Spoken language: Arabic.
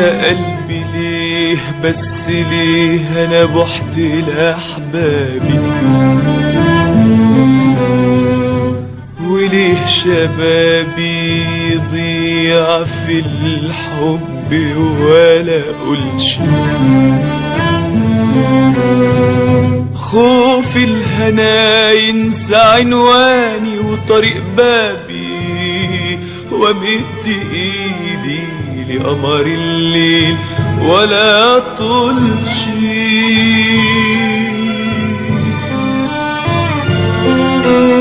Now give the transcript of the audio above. يا قلبي ليه بس ليه أنا بحت لأحبابي وليه شبابي يضيع في الحب ولا قلش خوفي الهنا ينسى عنواني وطريق بابي وامد ايدي لقمر الليل ولا طولش